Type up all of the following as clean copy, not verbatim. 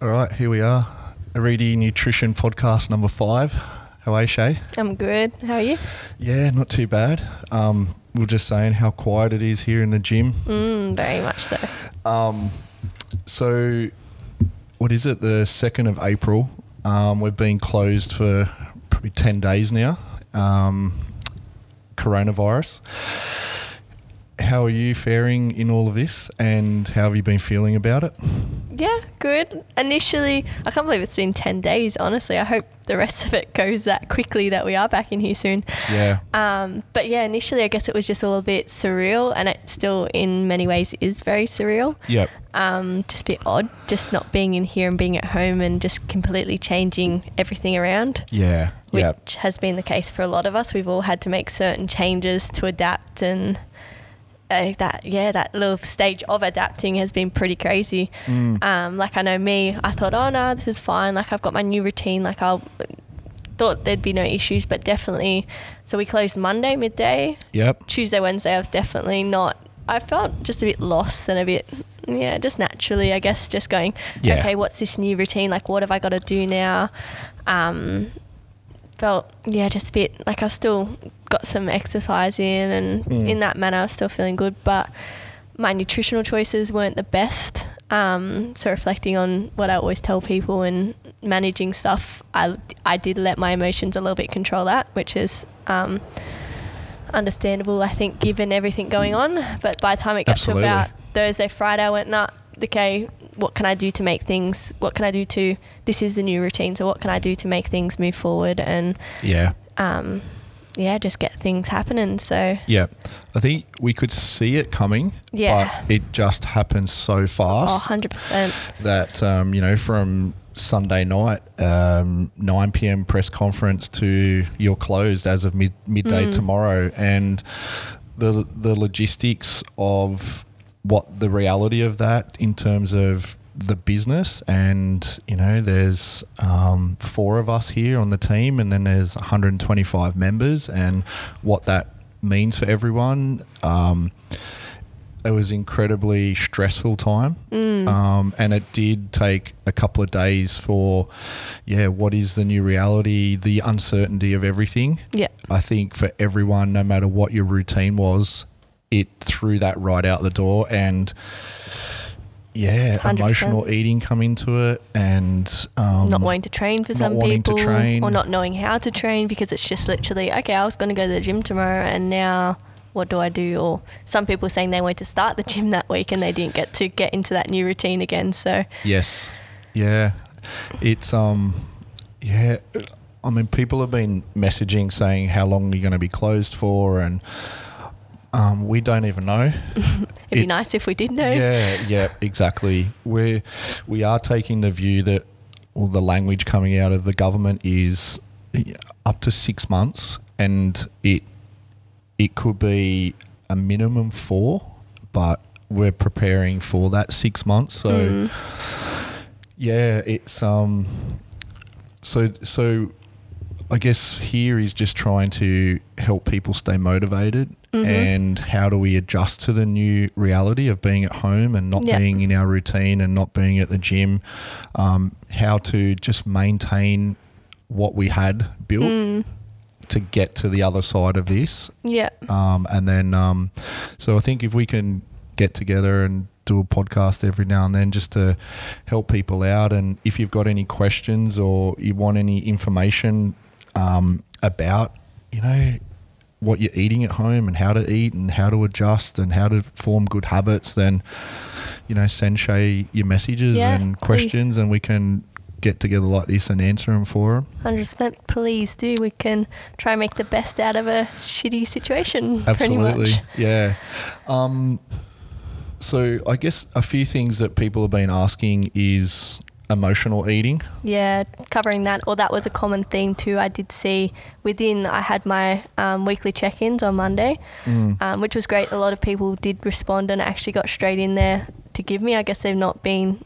All right, here we are. Arete Nutrition Podcast number 5. How are you, Shay? I'm good. How are you? Yeah, not too bad. We're just saying how quiet it is here in the gym. Very much so. So, what is it? The 2nd of April. We've been closed for probably 10 days now. Coronavirus. How are you faring in all of this, and how have you been feeling about it? Yeah, good. Initially, I can't believe it's been 10 days, honestly. I hope the rest of it goes that quickly that we are back in here soon. Yeah. But yeah, initially I guess it was just all a bit surreal, and it still in many ways is very surreal. Yep. Just a bit odd, just not being in here and being at home and just completely changing everything around. Yeah. Which has been the case for a lot of us. We've all had to make certain changes to adapt, and that little stage of adapting has been pretty crazy. I know me, I thought, oh no, this is fine, like I've got my new routine, like I thought there'd be no issues, but definitely. So we closed Monday midday. Yep. Tuesday, Wednesday I was definitely not, I felt just a bit lost and a bit, just naturally I guess, just going, okay, what's this new routine, like what have I got to do now? Felt just a bit like I still got some exercise in, and in that manner I was still feeling good, but my nutritional choices weren't the best. So reflecting on what I always tell people and managing stuff, I did let my emotions a little bit control that, which is understandable, I think, given everything going on. But by the time it got to about Thursday, Friday, I went, okay, what can I do to make things, this is a new routine, so what can I do to make things move forward and just get things happening. So I think we could see it coming, but it just happened so fast. 100% that from Sunday night 9 p.m. press conference to you're closed as of midday tomorrow, and the logistics of what the reality of that in terms of the business. And there's 4 of us here on the team, and then there's 125 members, and what that means for everyone. It was incredibly stressful time. And it did take a couple of days for what is the new reality, the uncertainty of everything. I think for everyone, no matter what your routine was, it threw that right out the door. And 100%. Emotional eating come into it, and not wanting to train for some people, or not knowing how to train, because it's just literally, okay, I was going to go to the gym tomorrow and now what do I do? Or some people saying they went to start the gym that week and they didn't get into that new routine again. So yes, it's people have been messaging saying how long are you going to be closed for, and we don't even know. It'd be nice if we did know. Yeah, exactly. We are taking the view that the language coming out of the government is up to 6 months, and it could be a minimum 4, but we're preparing for that 6 months. So it's so I guess here is just trying to help people stay motivated. And how do we adjust to the new reality of being at home and not being in our routine and not being at the gym? How to just maintain what we had built to get to the other side of this. And then so I think if we can get together and do a podcast every now and then just to help people out, and if you've got any questions or you want any information about, what you're eating at home and how to eat and how to adjust and how to form good habits, then, send Shay your messages and questions, and we can get together like this and answer them for them. 100%, please do. We can try and make the best out of a shitty situation. Absolutely, yeah. So I guess a few things that people have been asking is emotional eating. Yeah, covering that. Or that was a common theme too. I did see I had my weekly check-ins on Monday, which was great. A lot of people did respond and actually got straight in there to give me. I guess they've got a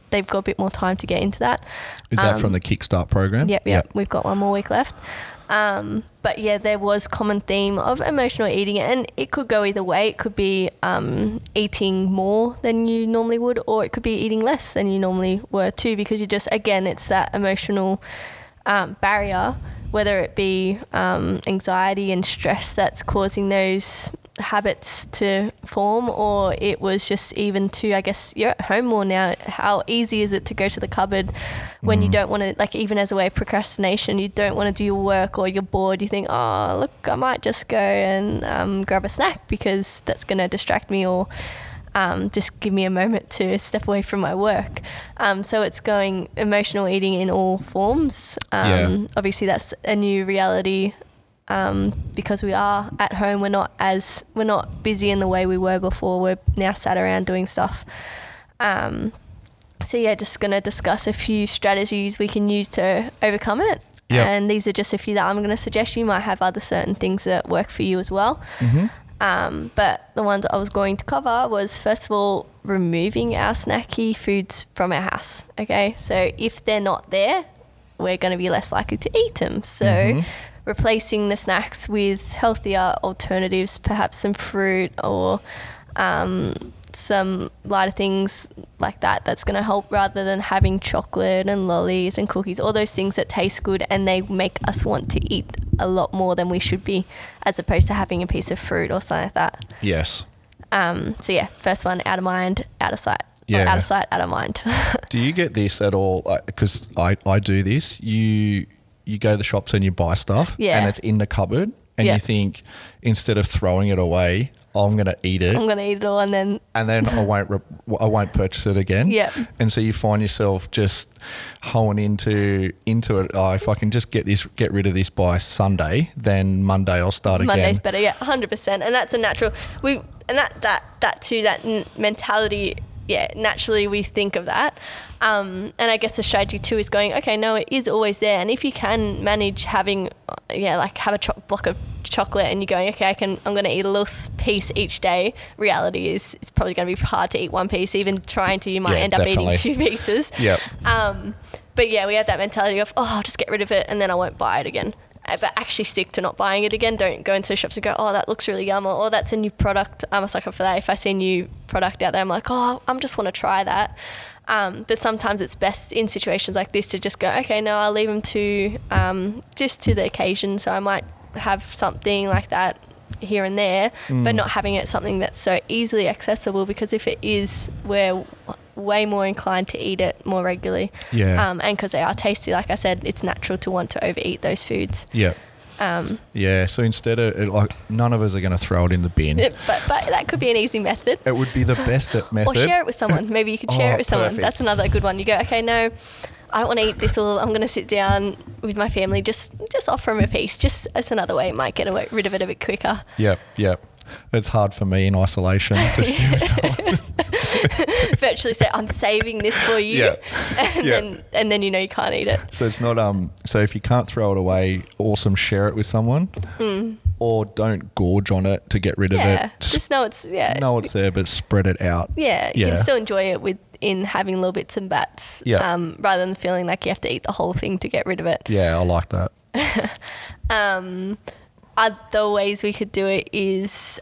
bit more time to get into that. Is that from the Kickstart program? Yep. We've got one more week left. But yeah, there was common theme of emotional eating, and it could go either way. It could be eating more than you normally would, or it could be eating less than you normally were too, because you just, again, it's that emotional barrier, whether it be anxiety and stress that's causing those habits to form, or it was just even to, I guess, you're at home more now. How easy is it to go to the cupboard when you don't want to, like, even as a way of procrastination, you don't want to do your work, or you're bored, you think, oh, look, I might just go and grab a snack because that's going to distract me, or just give me a moment to step away from my work. So it's going emotional eating in all forms. Obviously that's a new reality. Because we are at home, we're not busy in the way we were before. We're now sat around doing stuff. So yeah, just going to discuss a few strategies we can use to overcome it. Yep. And these are just a few that I'm going to suggest. You might have other certain things that work for you as well. Mm-hmm. But the ones I was going to cover was, first of all, removing our snacky foods from our house. Okay. So if they're not there, we're going to be less likely to eat them. So replacing the snacks with healthier alternatives, perhaps some fruit or some lighter things like that, that's going to help, rather than having chocolate and lollies and cookies, all those things that taste good and they make us want to eat a lot more than we should be, as opposed to having a piece of fruit or something like that. Yes. So yeah, first one, out of mind, out of sight. Yeah. Or out of sight, out of mind. Do you get this at all? Because I do this. You go to the shops and you buy stuff and it's in the cupboard, and you think, instead of throwing it away, I'm going to eat it. I'm going to eat it all, and then I won't purchase it again. Yeah. And so you find yourself just hoeing into it. Oh, if I can just get rid of this by Sunday, then Monday I'll start again. Monday's better, 100%. And that's a natural. That mentality. Yeah, naturally we think of that. And I guess the strategy too is going, okay, no, it is always there. And if you can manage having, have a block of chocolate, and you're going, okay, I'm going to eat a little piece each day. Reality is it's probably going to be hard to eat one piece, even trying to, you might end up eating 2 pieces. Yep. But yeah, we have that mentality of, oh, I'll just get rid of it and then I won't buy it again. But actually stick to not buying it again. Don't go into shops and go, oh, that looks really yum, or oh, that's a new product. I'm a sucker for that. If I see a new product out there, I'm like, oh, I just want to try that. But sometimes it's best in situations like this to just go, okay, no, I'll leave them to just to the occasion. So I might have something like that here and there, but not having it something that's so easily accessible, because if it is, we're way more inclined to eat it more regularly. Yeah. And because they are tasty, like I said, it's natural to want to overeat those foods. Yeah. So instead of none of us are going to throw it in the bin. But that could be an easy method. It would be the best method. Or share it with someone. Maybe you could share it with someone. That's another good one. You go, okay, no, I don't want to eat this all. I'm going to sit down with my family. Just offer them a piece. Just as another way, it might get rid of it a bit quicker. Yeah. It's hard for me in isolation to share with someone. Virtually say, I'm saving this for you, and then you can't eat it. So it's not So if you can't throw it away, awesome, share it with someone, or don't gorge on it to get rid of it. Just know it's there, but spread it out. Yeah, you can still enjoy it in having little bits and bats, rather than feeling like you have to eat the whole thing to get rid of it. Yeah, I like that. Other ways we could do it is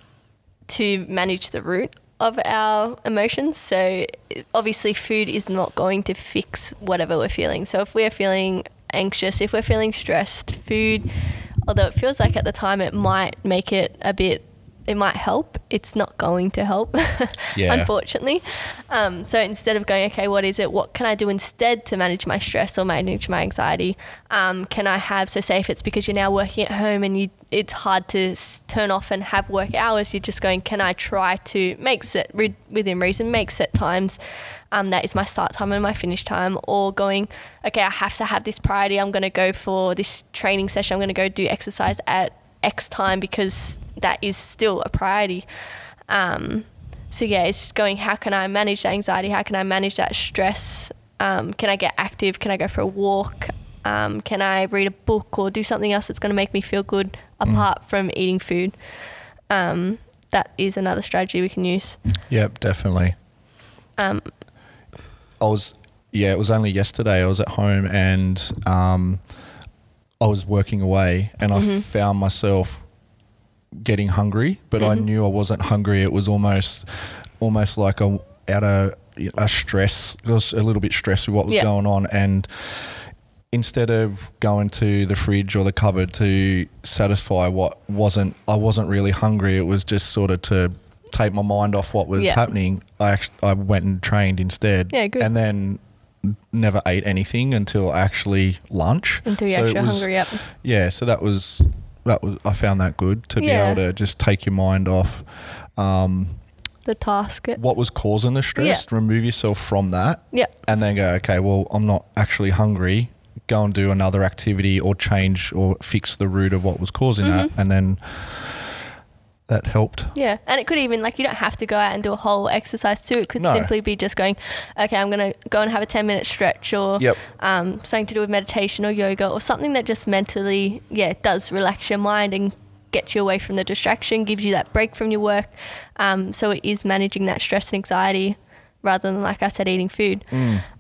to manage the root of our emotions. So obviously food is not going to fix whatever we're feeling. So if we're feeling anxious, if we're feeling stressed, food, although it feels like at the time it might make it a bit, it might help, it's not going to help, unfortunately. So instead of going, okay, what is it? What can I do instead to manage my stress or manage my anxiety? Can I have, so say if it's because you're now working at home and it's hard to turn off and have work hours, you're just going, can I try to make set, within reason, make set times? That is my start time and my finish time, or going, okay, I have to have this priority. I'm going to go for this training session. I'm going to go do exercise at X time because that is still a priority. So yeah, it's just going, how can I manage that anxiety? How can I manage that stress? Can I get active? Can I go for a walk? Can I read a book or do something else that's going to make me feel good apart from eating food? That is another strategy we can use. Yep, definitely. It was only yesterday I was at home and I was working away and I found myself getting hungry, but I knew I wasn't hungry. It was almost like I'm out of a stress. I was a little bit stressed with what was going on, and instead of going to the fridge or the cupboard to satisfy I wasn't really hungry. It was just sort of to take my mind off what was happening. I went and trained instead. Yeah, good. And then never ate anything until actually lunch. Until you're hungry, yep. Yeah, so that was I found that good to be able to just take your mind off the task. What was causing the stress, remove yourself from that. Yeah. And then go, okay, well, I'm not actually hungry. Go and do another activity or change or fix the root of what was causing that. And then that helped. Yeah. And it could even, like, you don't have to go out and do a whole exercise too. It could simply be just going, okay, I'm going to go and have a 10-minute stretch or something to do with meditation or yoga or something that just mentally, does relax your mind and gets you away from the distraction, gives you that break from your work. So it is managing that stress and anxiety rather than, like I said, eating food.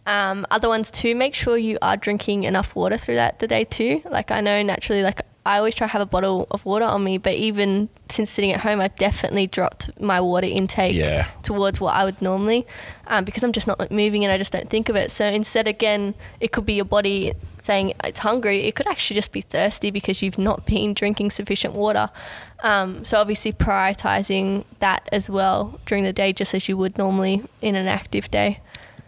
Other ones too, make sure you are drinking enough water throughout the day too. Like, I know naturally, like, I always try to have a bottle of water on me, but even since sitting at home, I've definitely dropped my water intake towards what I would normally, because I'm just not, like, moving and I just don't think of it. So instead, again, it could be your body saying it's hungry. It could actually just be thirsty because you've not been drinking sufficient water. So obviously prioritizing that as well during the day, just as you would normally in an active day.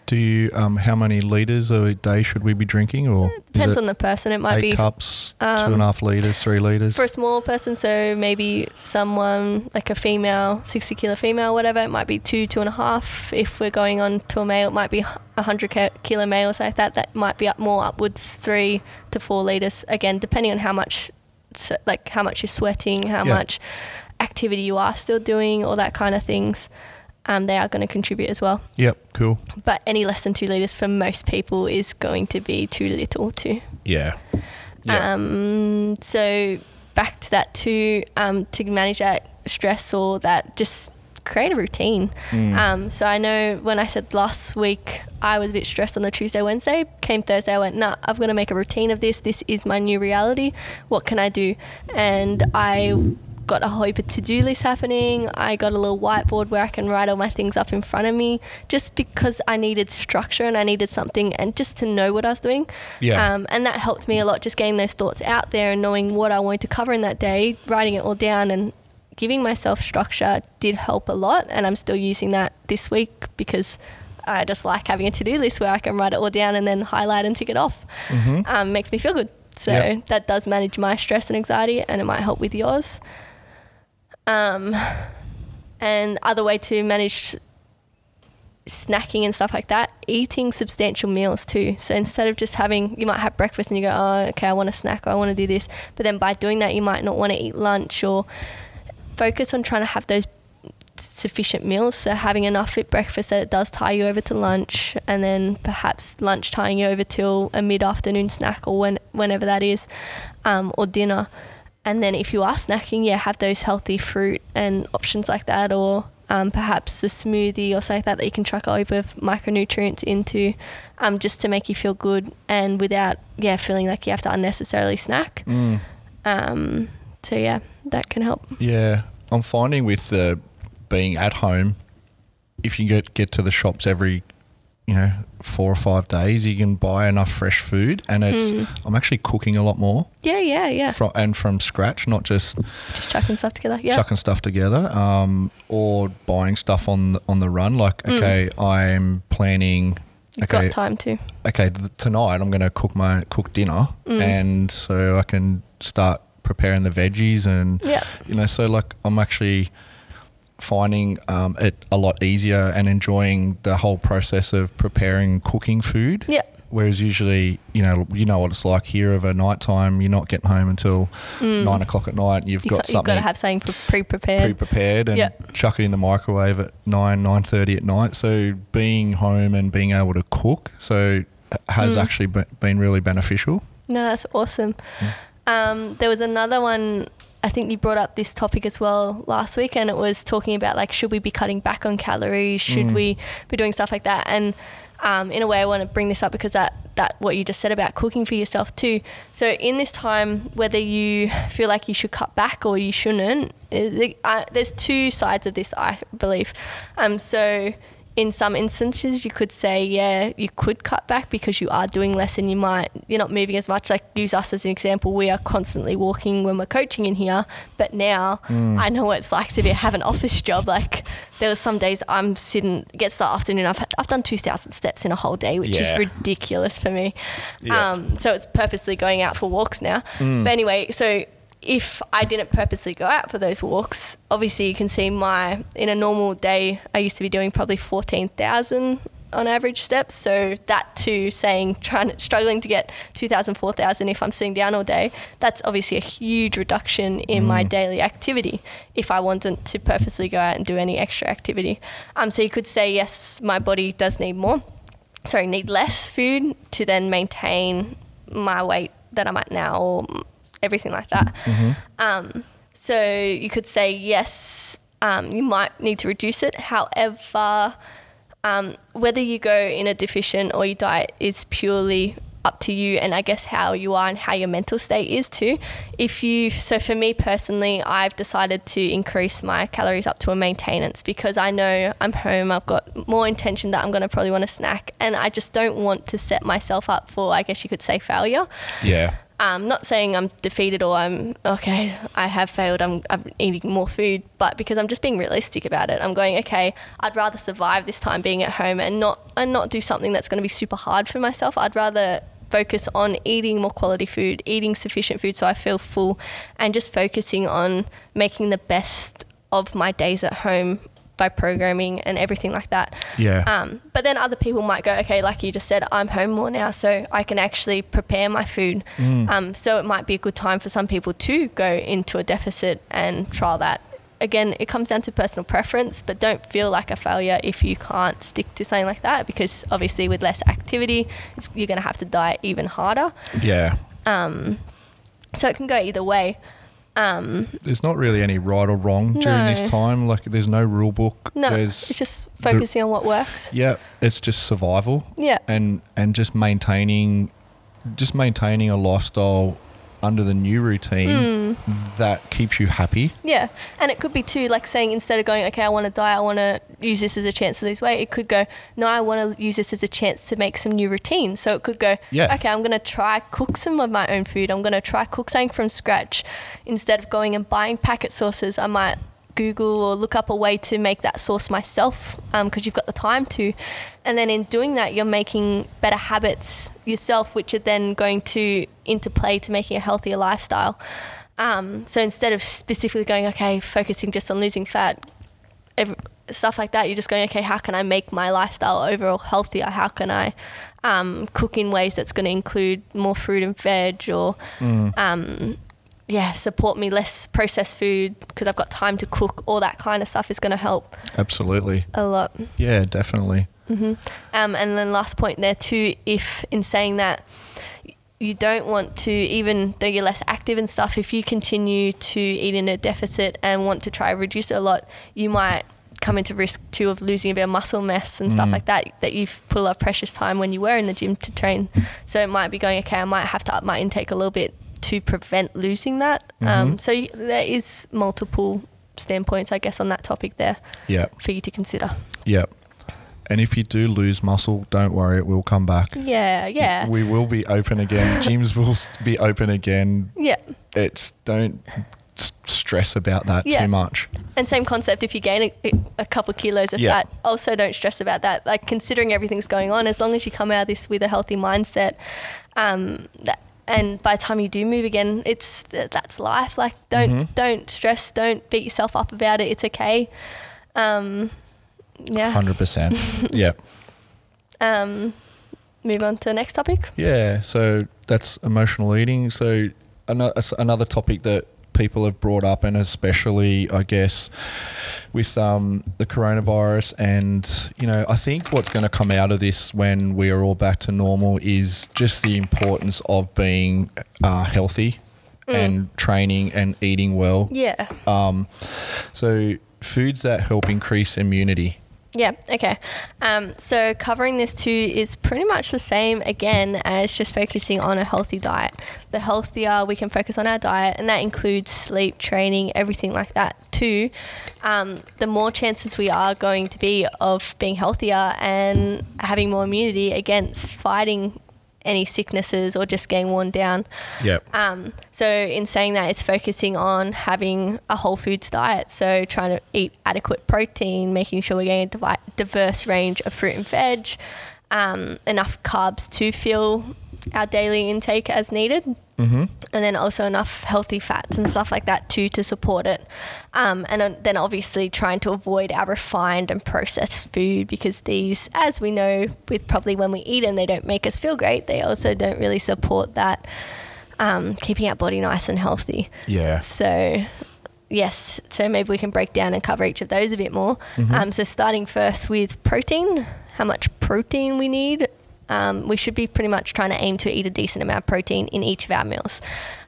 Do you, how many litres a day should we be drinking? Or depends on the person. It might be 8 cups, 2.5 litres, 3 litres. For a small person, so maybe someone like a female, 60 kilo female, whatever, it might be 2.5. If we're going on to a male, it might be 100 kilo male or something like that. That might be upwards 3 to 4 litres. Again, depending on how much you're sweating, how much activity you are still doing, all that kind of things. They are going to contribute as well. Yep, cool. But any less than 2 litres for most people is going to be too little too. Yeah. So back to that too, to manage that stress or that, just create a routine. So I know when I said last week I was a bit stressed on the Tuesday, Wednesday, came Thursday, I went, nah, I'm going to make a routine of this. This is my new reality. What can I do? And I got a whole heap of to-do list happening. I got a little whiteboard where I can write all my things up in front of me, just because I needed structure and I needed something and just to know what I was doing. Yeah. And that helped me a lot, just getting those thoughts out there and knowing what I wanted to cover in that day, writing it all down and giving myself structure did help a lot. And I'm still using that this week because I just like having a to-do list where I can write it all down and then highlight and tick it off. Makes me feel good. So that does manage my stress and anxiety, and it might help with yours. And other way to manage snacking and stuff like that, eating substantial meals too. So instead of just having, you might have breakfast and you go, oh, okay, I want to snack or I want to do this. But then by doing that, you might not want to eat lunch, or focus on trying to have those sufficient meals. So having enough at breakfast that it does tie you over to lunch, and then perhaps lunch tying you over till a mid-afternoon snack or whenever that is, or dinner. And then if you are snacking, have those healthy fruit and options like that, or perhaps a smoothie or something like that you can chuck over micronutrients into, just to make you feel good and without, feeling like you have to unnecessarily snack. So, that can help. Yeah. I'm finding with the being at home, if you get to the shops every 4 or 5 days, you can buy enough fresh food, and it's I'm actually cooking a lot more. From scratch, not just chucking stuff together. Or buying stuff on the run. Like, okay, I'm planning. You've got time too. Okay, tonight I'm going to cook dinner, and so I can start preparing the veggies and So like I'm actually finding it a lot easier and enjoying the whole process of preparing, cooking food. Yeah. Whereas usually, you know what it's like here of a nighttime, you're not getting home until 9 o'clock at night. You've got to have something pre-prepared and chuck it in the microwave at 9:30 at night. So being home and being able to cook has actually been really beneficial. No, that's awesome. There was another one. I think you brought up this topic as well last week, and it was talking about, like, should we be cutting back on calories? Should we be doing stuff like that? And in a way I want to bring this up because that what you just said about cooking for yourself too. So in this time, whether you feel like you should cut back or you shouldn't, there's two sides of this, I believe. So in some instances you could say, yeah, you could cut back because you are doing less and you're not moving as much. Like, use us as an example. We are constantly walking when we're coaching in here, but now I know what it's like to have an office job. Like, there were some days I'm sitting, it gets the afternoon, I've done 2,000 steps in a whole day, which is ridiculous for me. Yeah. So it's purposely going out for walks now. But anyway, so if I didn't purposely go out for those walks, obviously you can see in a normal day, I used to be doing probably 14,000 on average steps. So that too, struggling to get 2,000, 4,000 if I'm sitting down all day, that's obviously a huge reduction in my daily activity if I wanted to purposely go out and do any extra activity. So you could say, yes, my body does need less food to then maintain my weight that I'm at now, or everything like that. Mm-hmm. So you could say, yes, you might need to reduce it. However, whether you go in a deficient or you diet is purely up to you, and I guess how you are and how your mental state is too. So for me personally, I've decided to increase my calories up to a maintenance because I know I'm home, I've got more intention that I'm going to probably want to snack, and I just don't want to set myself up for, I guess you could say, failure. Yeah. Not saying I'm defeated or I have failed, I'm eating more food, but because I'm just being realistic about it. I'm going, okay, I'd rather survive this time being at home and not do something that's going to be super hard for myself. I'd rather focus on eating more quality food, eating sufficient food so I feel full, and just focusing on making the best of my days at home by programming and everything like that. Yeah. But then other people might go, okay, like you just said, I'm home more now, so I can actually prepare my food. So it might be a good time for some people to go into a deficit and trial that. Again, it comes down to personal preference, but don't feel like a failure if you can't stick to something like that, because obviously with less activity, you're going to have to diet even harder. Yeah. So it can go either way. There's not really any right or wrong during this time. Like, there's no rule book. No, it's just focusing on what works. Yeah, it's just survival. Yeah, and just maintaining a lifestyle under the new routine that keeps you happy. Yeah, and it could be too, like saying, instead of going, okay, I want to diet, I want to use this as a chance to lose weight, it could go, no, I want to use this as a chance to make some new routines. So it could go, okay, I'm going to try cook some of my own food. I'm going to try cook something from scratch. Instead of going and buying packet sauces, I might Google or look up a way to make that sauce myself, because you've got the time to. And then in doing that, you're making better habits yourself, which are then going to interplay to making a healthier lifestyle. So instead of specifically going, okay, focusing just on losing fat, stuff like that, you're just going, okay, how can I make my lifestyle overall healthier? How can I cook in ways that's going to include more fruit and veg, or support me, less processed food because I've got time to cook. All that kind of stuff is going to help. Absolutely. A lot. Yeah, definitely. Mm-hmm. And then last point there too, if in saying that you don't want to, even though you're less active and stuff, if you continue to eat in a deficit and want to try to reduce it a lot, you might come into risk too of losing a bit of muscle mass and stuff like that you've put a lot of precious time when you were in the gym to train. So it might be going, okay, I might have to up my intake a little bit to prevent losing that. So there is multiple standpoints, I guess, on that topic there for you to consider. Yeah. And if you do lose muscle, don't worry, it will come back. Yeah, yeah. We will be open again. Gyms will be open again. Yeah. Don't stress about that too much. And same concept, if you gain a couple of kilos of fat, also don't stress about that. Like, considering everything's going on, as long as you come out of this with a healthy mindset, and by the time you do move again, that's life. Like, don't stress, don't beat yourself up about it. It's okay. 100%. Yeah. Move on to the next topic. Yeah, so that's emotional eating. So another topic that people have brought up, and especially, I guess, with the coronavirus, and, you know, I think what's going to come out of this when we are all back to normal is just the importance of being healthy and training and eating well. Yeah. So foods that help increase immunity. Yeah, okay. So covering this too is pretty much the same again as just focusing on a healthy diet. The healthier we can focus on our diet, and that includes sleep, training, everything like that too, the more chances we are going to be of being healthier and having more immunity against fighting any sicknesses or just getting worn down. Yep. So in saying that, it's focusing on having a whole foods diet. So trying to eat adequate protein, making sure we're getting a diverse range of fruit and veg, enough carbs to fill our daily intake as needed. Mm-hmm. And then also enough healthy fats and stuff like that too to support it. And then obviously trying to avoid our refined and processed food, because these, as we know, with probably when we eat them, they don't make us feel great. They also don't really support that, keeping our body nice and healthy. Yeah. So yes, so maybe we can break down and cover each of those a bit more. Mm-hmm. So starting first with protein, how much protein we need. We should be pretty much trying to aim to eat a decent amount of protein in each of our meals.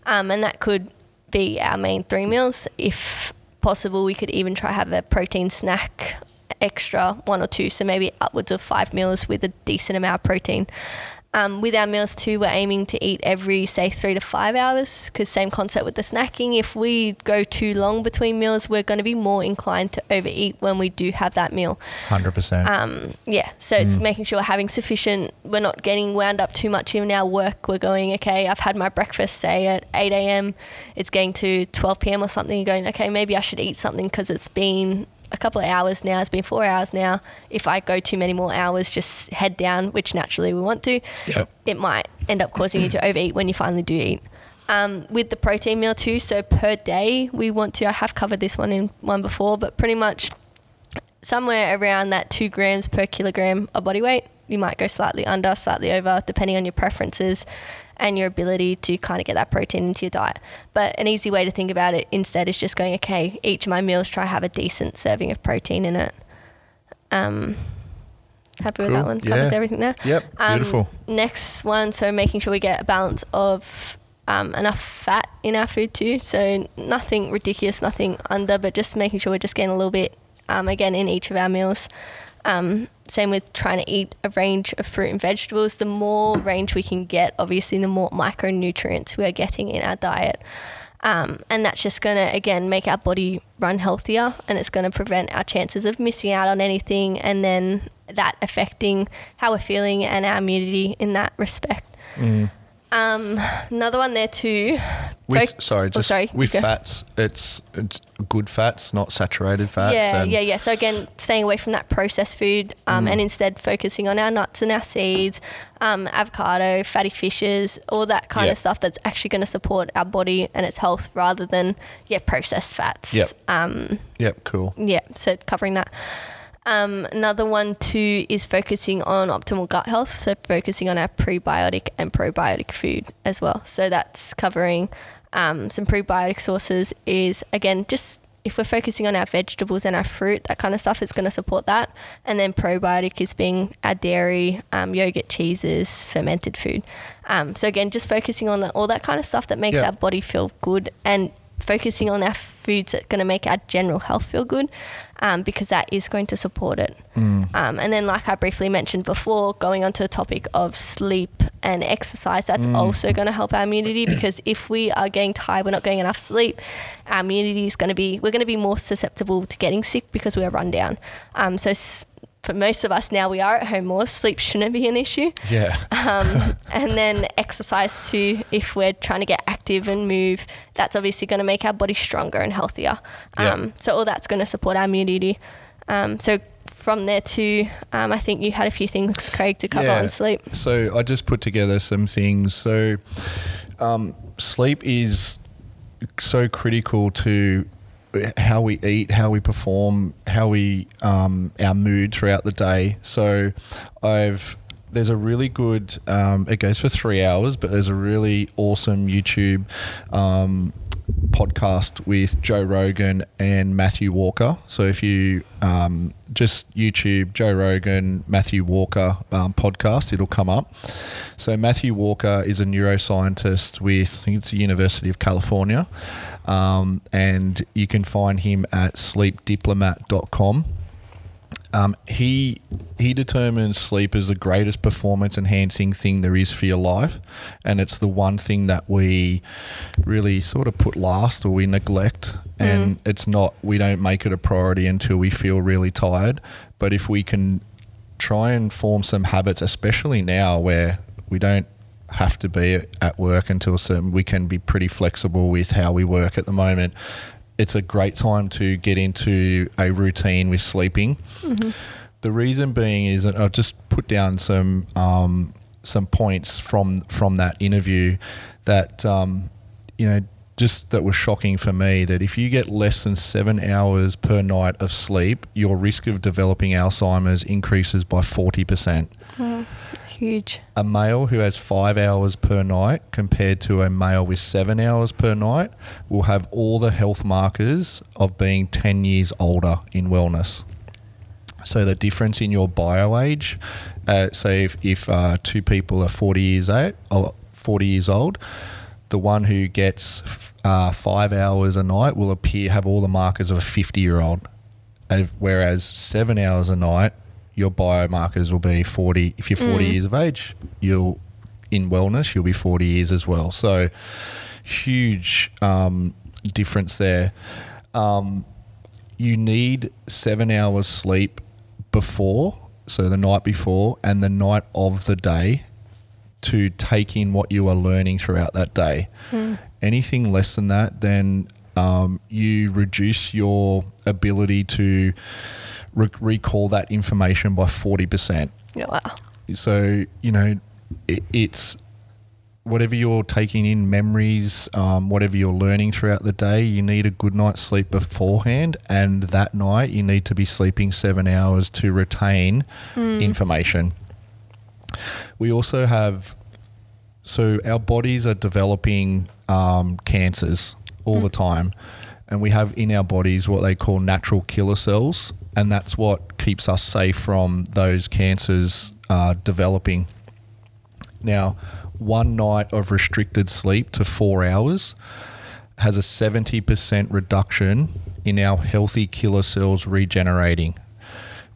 And that could be our main three meals. If possible, we could even try to have a protein snack extra, one or two, so maybe upwards of 5 meals with a decent amount of protein. With our meals too, we're aiming to eat every, say, 3 to 5 hours, because same concept with the snacking. If we go too long between meals, we're going to be more inclined to overeat when we do have that meal. 100%. Yeah. So it's making sure having sufficient, we're not getting wound up too much in our work. We're going, okay, I've had my breakfast, say, at 8 a.m. It's getting to 12 p.m. or something. You're going, okay, maybe I should eat something because it's been a couple of hours now, it's been 4 hours now. If I go too many more hours, just head down, which naturally we want to, yep, it might end up causing you to overeat when you finally do eat. With the protein meal too, so per day, we want to, I have covered this one in one before, but pretty much somewhere around that 2 grams per kilogram of body weight. You might go slightly under, slightly over, depending on your preferences and your ability to kind of get that protein into your diet. But an easy way to think about it instead is just going, okay, each of my meals, try to have a decent serving of protein in it. Happy cool with that one? Yeah. Covers everything there. Yep, beautiful. Next one, so making sure we get a balance of enough fat in our food too. So nothing ridiculous, nothing under, but just making sure we're just getting a little bit, again, in each of our meals. Same with trying to eat a range of fruit and vegetables. The more range we can get, obviously, the more micronutrients we are getting in our diet. And that's just going to, again, make our body run healthier, and it's going to prevent our chances of missing out on anything, and then that affecting how we're feeling and our immunity in that respect. Mm. Another one there too. With fats, it's good fats, not saturated fats. Yeah. So again, staying away from that processed food and instead focusing on our nuts and our seeds, avocado, fatty fishes, all that kind of stuff that's actually going to support our body and its health rather than, processed fats. Cool. Yeah, so covering that. Another one too is focusing on optimal gut health, so focusing on our prebiotic and probiotic food as well. So that's covering some prebiotic sources is, again, just if we're focusing on our vegetables and our fruit, that kind of stuff, it's going to support that. And then probiotic is being our dairy, yogurt, cheeses, fermented food. So again, just focusing on all that kind of stuff that makes our body feel good, and focusing on our foods that are going to make our general health feel good, because that is going to support it. And then, like I briefly mentioned before, going on to the topic of sleep and exercise, that's also going to help our immunity, because if we are getting tired, we're not getting enough sleep, our immunity is going to be, we're going to be more susceptible to getting sick because we are run down. So for most of us now, we are at home more. Sleep shouldn't be an issue. Yeah. And then exercise too, if we're trying to get active and move, that's obviously going to make our body stronger and healthier. So all that's going to support our immunity. So from there too, I think you had a few things, Craig, to cover on sleep. So I just put together some things. So sleep is so critical to how we eat, how we perform, how we our mood throughout the day. So there's a really good it goes for 3 hours, but there's a really awesome YouTube podcast with Joe Rogan and Matthew Walker. So if you just YouTube Joe Rogan, Matthew Walker podcast, it'll come up. So Matthew Walker is a neuroscientist with, I think it's the University of California, and you can find him at sleepdiplomat.com. He determines sleep is the greatest performance enhancing thing there is for your life, and it's the one thing that we really sort of put last or we neglect, and it's not, we don't make it a priority until we feel really tired. But if we can try and form some habits, especially now where we don't have to be at work until a certain, we can be pretty flexible with how we work at the moment. It's a great time to get into a routine with sleeping. Mm-hmm. The reason being is that I've just put down some points from that interview that you know, just that was shocking for me, that if you get less than 7 hours per night of sleep, your risk of developing Alzheimer's increases by 40%. Wow. Huge. A male who has 5 hours per night compared to a male with 7 hours per night will have all the health markers of being 10 years older in wellness. So the difference in your bio age, say if two people are 40 years old, the one who gets 5 hours a night will have all the markers of a 50-year-old, whereas 7 hours a night, your biomarkers will be 40. If you're 40 years of age, you'll be 40 years as well. So huge difference there. You need 7 hours sleep before, so the night before and the night of the day, to take in what you are learning throughout that day. Anything less than that, then you reduce your ability to recall that information by 40%. Yeah, wow. So, you know, it's whatever you're taking in, memories, whatever you're learning throughout the day, you need a good night's sleep beforehand, and that night you need to be sleeping 7 hours to retain information. We also have, so our bodies are developing cancers all the time, and we have in our bodies what they call natural killer cells, and that's what keeps us safe from those cancers developing. Now, one night of restricted sleep to 4 hours has a 70% reduction in our healthy killer cells regenerating,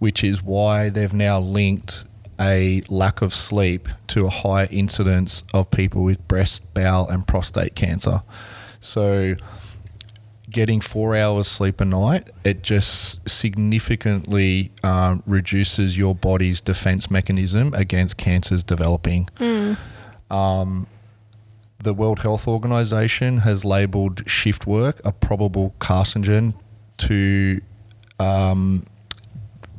which is why they've now linked a lack of sleep to a higher incidence of people with breast, bowel and prostate cancer. So getting 4 hours sleep a night, it just significantly reduces your body's defense mechanism against cancers developing. The World Health Organization has labeled shift work a probable carcinogen to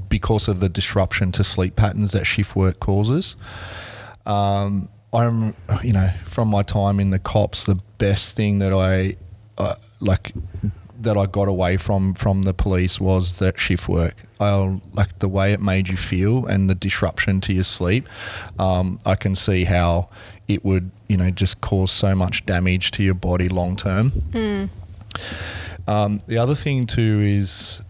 because of the disruption to sleep patterns that shift work causes. I'm, you know, from my time in the cops, the best thing that I got away from the police was that shift work. I like the way it made you feel and the disruption to your sleep. I can see how it would, you know, just cause so much damage to your body long term. The other thing too is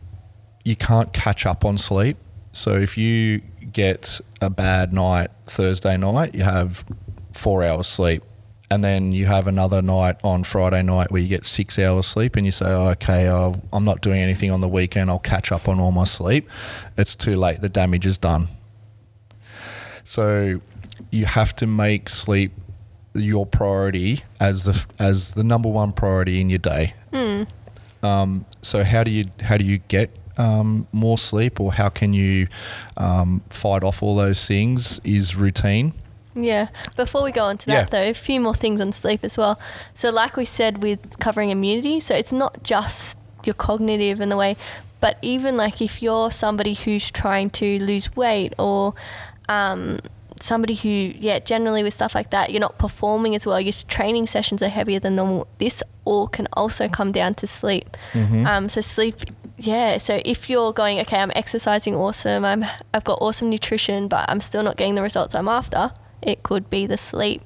you can't catch up on sleep. So if you get a bad night Thursday night, you have 4 hours sleep. And then you have another night on Friday night where you get 6 hours sleep, and you say, oh, okay, I'm not doing anything on the weekend, I'll catch up on all my sleep. It's too late. The damage is done. So you have to make sleep your priority as the number one priority in your day. So how do you get more sleep, or how can you fight off all those things is routine. Yeah. Before we go on to that, though, a few more things on sleep as well. So like we said with covering immunity, so it's not just your cognitive in the way, but even like if you're somebody who's trying to lose weight, or somebody who, generally with stuff like that, you're not performing as well, your training sessions are heavier than normal, this all can also come down to sleep. So sleep, so if you're going, okay, I'm exercising awesome, I've got awesome nutrition, but I'm still not getting the results I'm after, it could be the sleep.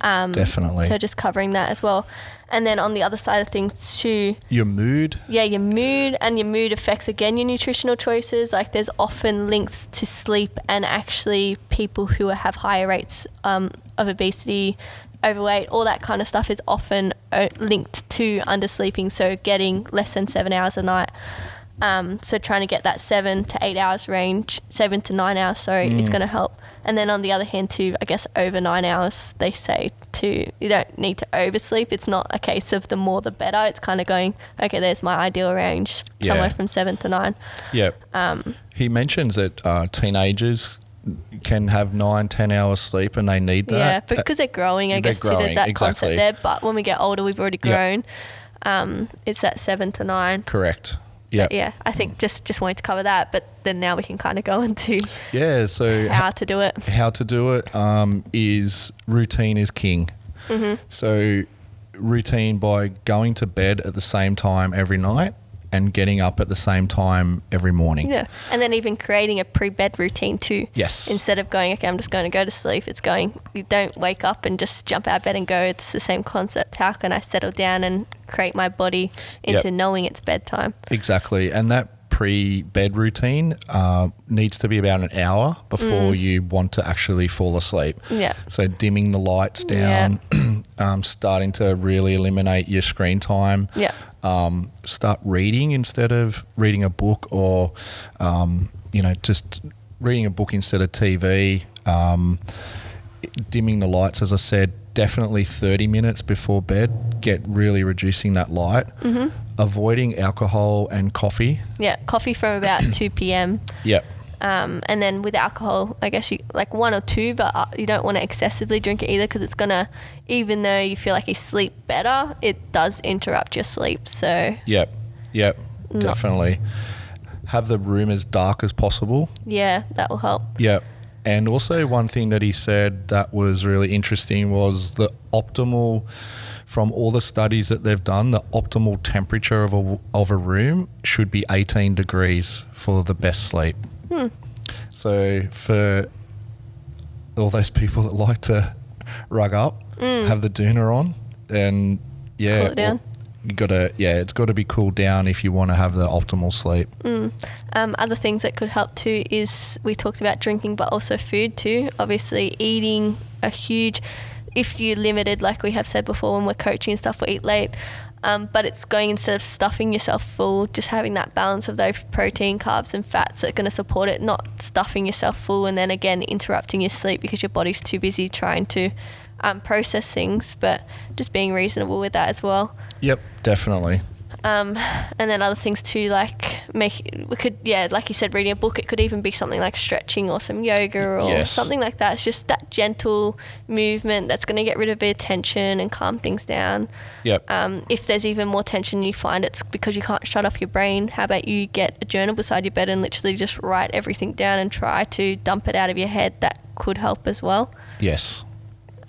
Definitely. So just covering that as well. And then on the other side of things too, your mood. Yeah, your mood, and your mood affects again your nutritional choices. Like there's often links to sleep, and actually people who have higher rates of obesity, overweight, all that kind of stuff is often linked to undersleeping. So getting less than 7 hours a night So trying to get that 7 to 8 hours range, 7 to 9 hours, is going to help. And then on the other hand too, I guess over 9 hours, they say you don't need to oversleep. It's not a case of the more the better. It's kind of going, okay, there's my ideal range, somewhere from 7 to 9. Yeah. He mentions that teenagers can have 9-10 hours sleep and they need that. Yeah, because they're growing, I guess, too. There's that concept there. But when we get older, we've already grown. It's that 7 to 9. Correct. Yeah. Yeah, I think just wanted to cover that, but then now we can kind of go into how to do it. How to do it is routine is king. Mm-hmm. So routine by going to bed at the same time every night and getting up at the same time every morning. Yeah, and then even creating a pre-bed routine too. Yes. Instead of going, okay, I'm just going to go to sleep, it's going, you don't wake up and just jump out of bed and go, it's the same concept. How can I settle down and create my body into knowing it's bedtime? Exactly, and that pre-bed routine needs to be about an hour before you want to actually fall asleep. Yeah. So dimming the lights down, starting to really eliminate your screen time. Yeah. Start reading instead of reading a book, or just reading a book instead of TV. Dimming the lights, as I said, definitely 30 minutes before bed, really reducing that light. Mm-hmm. Avoiding alcohol and coffee. Yeah, coffee from about 2 p.m. Yep. And then with alcohol, I guess you like one or two, but you don't want to excessively drink it either, because it's going to, even though you feel like you sleep better, it does interrupt your sleep. So Yep, definitely. Have the room as dark as possible. Yeah, that will help. Yep. And also one thing that he said that was really interesting was the optimal, from all the studies that they've done, the optimal temperature of a room should be 18 degrees for the best sleep. So for all those people that like to rug up, have the doona on, and cool it down. It's got to be cooled down if you want to have the optimal sleep. Other things that could help too is, we talked about drinking, but also food too. Obviously eating if you're limited, like we have said before, when we're coaching and stuff, we eat late. But it's going, instead of stuffing yourself full, just having that balance of those protein, carbs and fats that are going to support it, not stuffing yourself full and then again interrupting your sleep because your body's too busy trying to process things, but just being reasonable with that as well. Yep, definitely. And then other things too, like like you said, reading a book. It could even be something like stretching or some yoga or something like that. It's just that gentle movement that's going to get rid of a bit of tension and calm things down. Yep. If there's even more tension, you find it's because you can't shut off your brain. How about you get a journal beside your bed and literally just write everything down and try to dump it out of your head? That could help as well. Yes.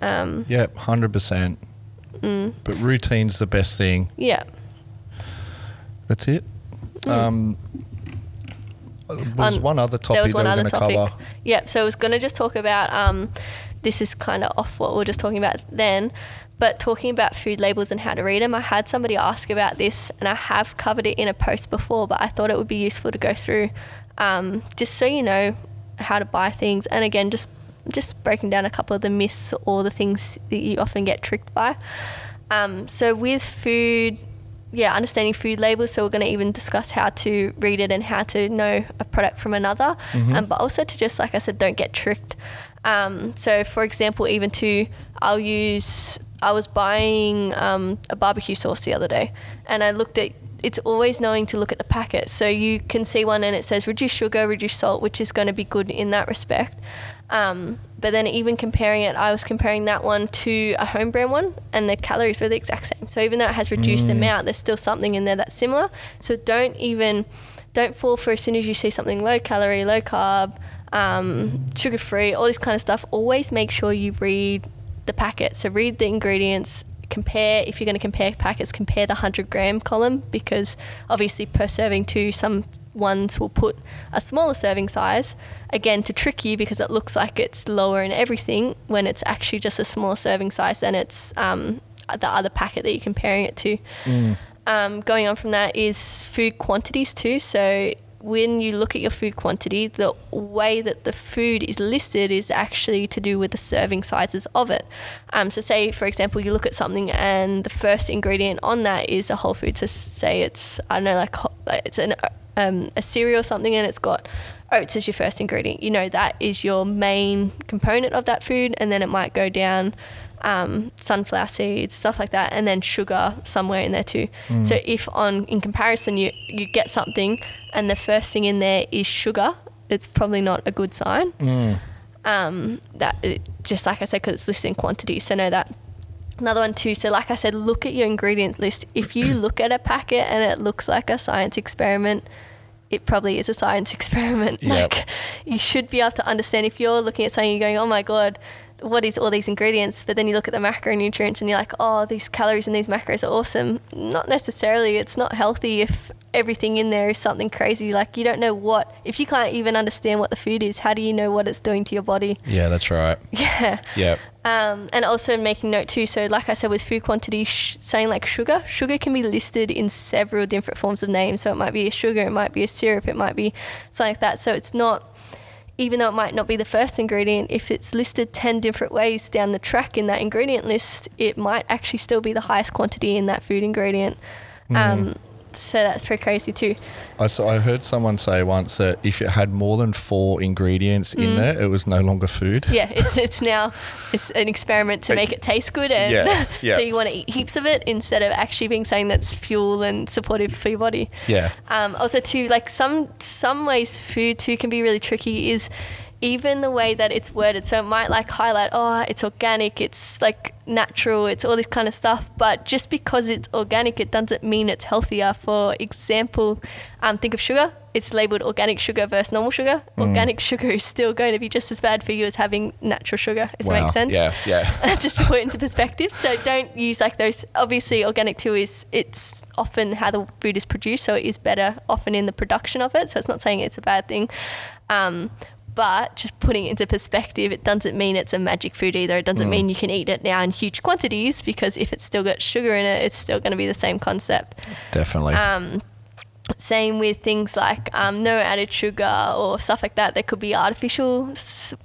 Yep, 100%. But routine's the best thing. Yeah. That's it. Was one other topic that we're going to cover. Yeah, so I was going to just talk about, this is kind of off what we were just talking about then, but talking about food labels and how to read them. I had somebody ask about this and I have covered it in a post before, but I thought it would be useful to go through just so you know how to buy things, and again just breaking down a couple of the myths or the things that you often get tricked by. So with food... understanding food labels, so we're going to even discuss how to read it and how to know a product from another, but also to just, like I said, don't get tricked. So, for example, even to I was buying a barbecue sauce the other day, and I looked at, it's always knowing to look at the packet. So you can see one and it says reduce sugar, reduce salt, which is going to be good in that respect. But then even comparing it, I was comparing that one to a home brand one, and the calories were the exact same. So even though it has reduced amount, there's still something in there that's similar. So don't fall for, as soon as you see something low calorie, low carb, sugar free, all this kind of stuff, always make sure you read the packet. So read the ingredients, compare, if you're going to compare packets, compare the 100 gram column, because obviously per serving too, some ones will put a smaller serving size, again to trick you because it looks like it's lower in everything when it's actually just a smaller serving size than it's the other packet that you're comparing it to. Going on from that is food quantities too. So when you look at your food quantity, the way that the food is listed is actually to do with the serving sizes of it. So say, for example, you look at something and the first ingredient on that is a whole food. So say it's, I don't know, like it's a cereal or something, and it's got oats as your first ingredient. You know that is your main component of that food, and then it might go down sunflower seeds, stuff like that, and then sugar somewhere in there too. So if in comparison you get something and the first thing in there is sugar, it's probably not a good sign. Just like I said, because it's listed in quantity. So know that. Another one too, so like I said, look at your ingredient list. If you look at a packet and it looks like a science experiment, it probably is a science experiment. Yep. Like, you should be able to understand. If you're looking at something, you're going, oh my God, what is all these ingredients? But then you look at the macronutrients and you're like, oh, these calories and these macros are awesome. Not necessarily. It's not healthy if everything in there is something crazy. Like, you don't know if you can't even understand what the food is, how do you know what it's doing to your body? Yeah, that's right. Yeah. Yeah. And also making note too, so like I said with food quantity, saying like sugar can be listed in several different forms of names. So it might be a sugar, it might be a syrup, it might be something like that. So it's not, even though it might not be the first ingredient, if it's listed 10 different ways down the track in that ingredient list, it might actually still be the highest quantity in that food ingredient. So that's pretty crazy too. I heard someone say once that if it had more than 4 ingredients in there, it was no longer food. Yeah, it's now an experiment to make it taste good, and so you want to eat heaps of it instead of actually being something that's fuel and supportive for your body. Yeah. Also too, like some ways food too can be really tricky is even the way that it's worded. So it might like highlight, oh, it's organic, it's like natural, it's all this kind of stuff. But just because it's organic, it doesn't mean it's healthier. For example, think of sugar. It's labelled organic sugar versus normal sugar. Organic sugar is still going to be just as bad for you as having natural sugar. Does that make sense? Yeah. Just to put it into perspective. So don't use like those. Obviously, organic too it's often how the food is produced, so it is better often in the production of it. So it's not saying it's a bad thing. But just putting it into perspective, it doesn't mean it's a magic food either. It doesn't mean you can eat it now in huge quantities, because if it's still got sugar in it, it's still going to be the same concept. Definitely. Same with things like no added sugar or stuff like that. There could be artificial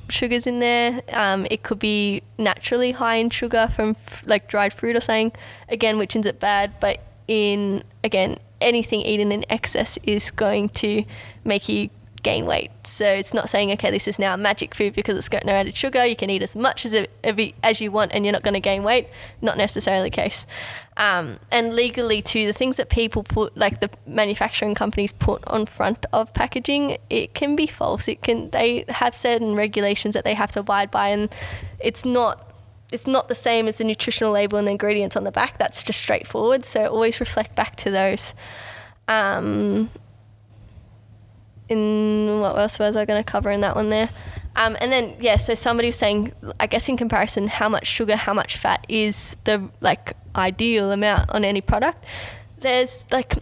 sugars in there. It could be naturally high in sugar from like dried fruit or something. Again, which isn't bad, but anything eaten in excess is going to make you gain weight. So it's not saying, okay, this is now a magic food because it's got no added sugar, you can eat as much as you want and you're not going to gain weight. Not necessarily the case. And legally too, the things that people put, like the manufacturing companies put on front of packaging, it can be false. They have certain regulations that they have to abide by, and it's not the same as the nutritional label and the ingredients on the back. That's just straightforward. So always reflect back to those. What else was I going to cover in that one there? And then, so somebody was saying, I guess in comparison, how much sugar, how much fat is the like ideal amount on any product? There's like,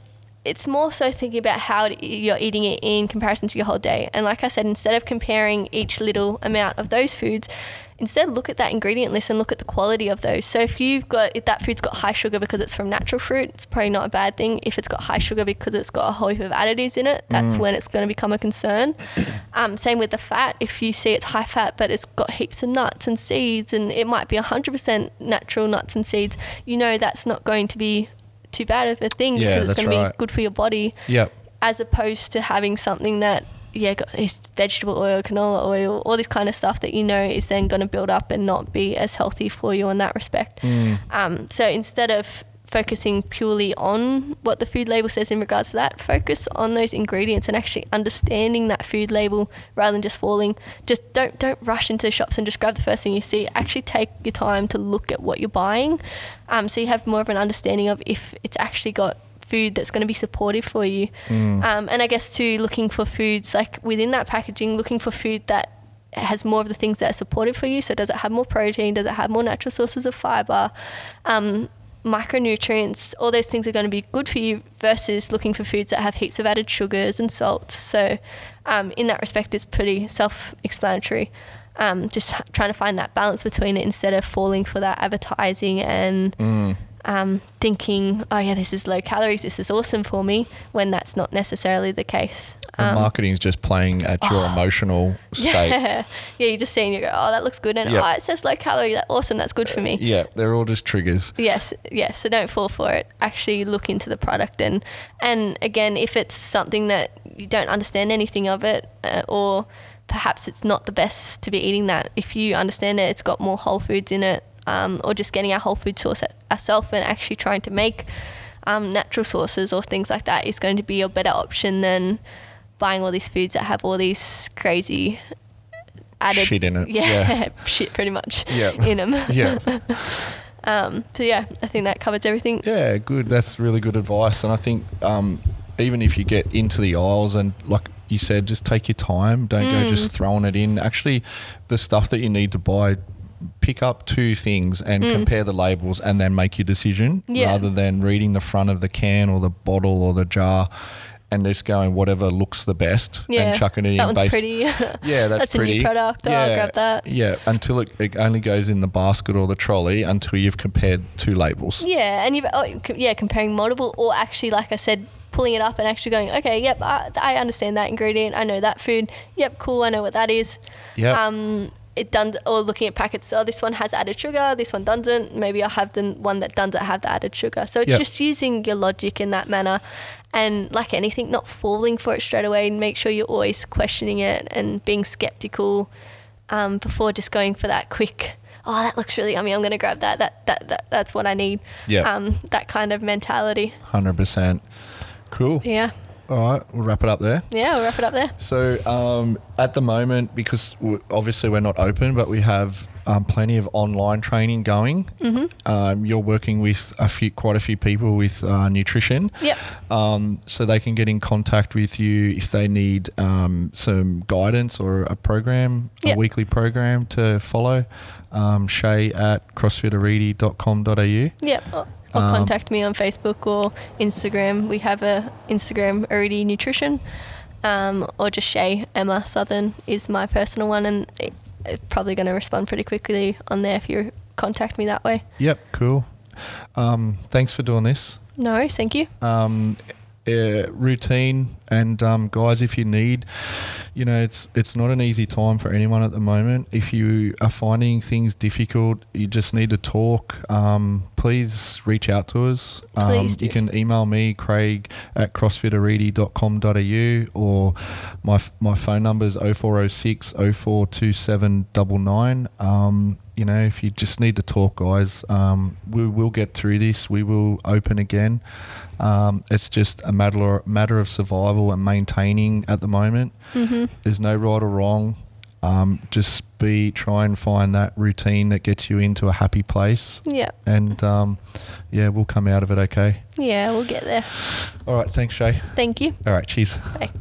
it's more so thinking about how you're eating it in comparison to your whole day. And like I said, instead of comparing each little amount of those foods, instead look at that ingredient list and look at the quality of those. So if that food's got high sugar because it's from natural fruit, it's probably not a bad thing. If it's got high sugar because it's got a whole heap of additives in it, that's when it's going to become a concern. Same with the fat. If you see it's high fat but it's got heaps of nuts and seeds, and it might be 100% natural nuts and seeds, you know that's not going to be too bad of a thing, because it's going to be good for your body. Yep. As opposed to having something that got this vegetable oil, canola oil, all this kind of stuff that you know is then going to build up and not be as healthy for you in that respect. So instead of focusing purely on what the food label says in regards to that, focus on those ingredients and actually understanding that food label rather than just don't rush into the shops and just grab the first thing you see. Actually take your time to look at what you're buying, so you have more of an understanding of if it's actually got food that's going to be supportive for you. And I guess too, looking for foods like within that packaging, looking for food that has more of the things that are supportive for you. So does it have more protein? Does it have more natural sources of fiber, micronutrients? All those things are going to be good for you versus looking for foods that have heaps of added sugars and salts. So in that respect, it's pretty self-explanatory. Just trying to find that balance between it instead of falling for that advertising and thinking, oh yeah, this is low calories, this is awesome for me, when that's not necessarily the case. And marketing is just playing at your emotional state. Yeah. Yeah, you're just seeing, you go, oh, that looks good. And oh, it says low calorie, that's awesome, that's good for me. Yeah, they're all just triggers. Yes, yes. So don't fall for it. Actually look into the product. And again, if it's something that you don't understand anything of it, or perhaps it's not the best to be eating that, if you understand it, it's got more whole foods in it, or just getting our whole food source ourselves and actually trying to make natural sources or things like that is going to be a better option than buying all these foods that have all these crazy added shit in it. Yeah. Shit pretty much in them. Yeah. So yeah, I think that covers everything. Yeah, good. That's really good advice. And I think even if you get into the aisles and, like you said, just take your time. Don't go just throwing it in. Actually, the stuff that you need to buy, pick up two things and compare the labels and then make your decision, rather than reading the front of the can or the bottle or the jar and just going whatever looks the best and chucking it in. That one's pretty. That's pretty. That's a new product. I'll grab that. Yeah, until it only goes in the basket or the trolley until you've compared two labels. Yeah, and comparing multiple, or actually, like I said, pulling it up and actually going, okay, yep, I understand that ingredient. I know that food. Yep, cool. I know what that is. Yeah. Or looking at packets, oh, this one has added sugar, this one doesn't. Maybe I'll have the one that doesn't have the added sugar. So it's just using your logic in that manner. And like anything, not falling for it straight away, and make sure you're always questioning it and being skeptical before just going for that quick, oh, that looks really yummy, I'm going to grab that. That's what I need. Yeah. That kind of mentality. 100%. Cool. Yeah. All right, we'll wrap it up there. Yeah, we'll wrap it up there. So at the moment, because obviously we're not open, but we have plenty of online training going. Mm-hmm. You're working with quite a few people with nutrition. Yep. So they can get in contact with you if they need some guidance or a program, a weekly program to follow. Shay at CrossFitArete.com.au. Yep. Or contact me on Facebook or Instagram. We have a Instagram, Arete Nutrition, or just Shay Emma Southern is my personal one, and it's probably going to respond pretty quickly on there if you contact me that way. Yep, cool. Thanks for doing this. No worries, thank you. Routine, and guys, if you need, it's not an easy time for anyone at the moment. If you are finding things difficult, you just need to talk, please reach out to us. You can email me, Craig at crossfitarete.com.au, or my phone number is 0406 042799. If you just need to talk, guys, we will get through this. We will open again. It's just a matter of survival and maintaining at the moment. Mm-hmm. There's no right or wrong. Just try and find that routine that gets you into a happy place. Yeah. And we'll come out of it okay. Yeah, we'll get there. All right, thanks, Shay. Thank you. All right, cheers. Bye.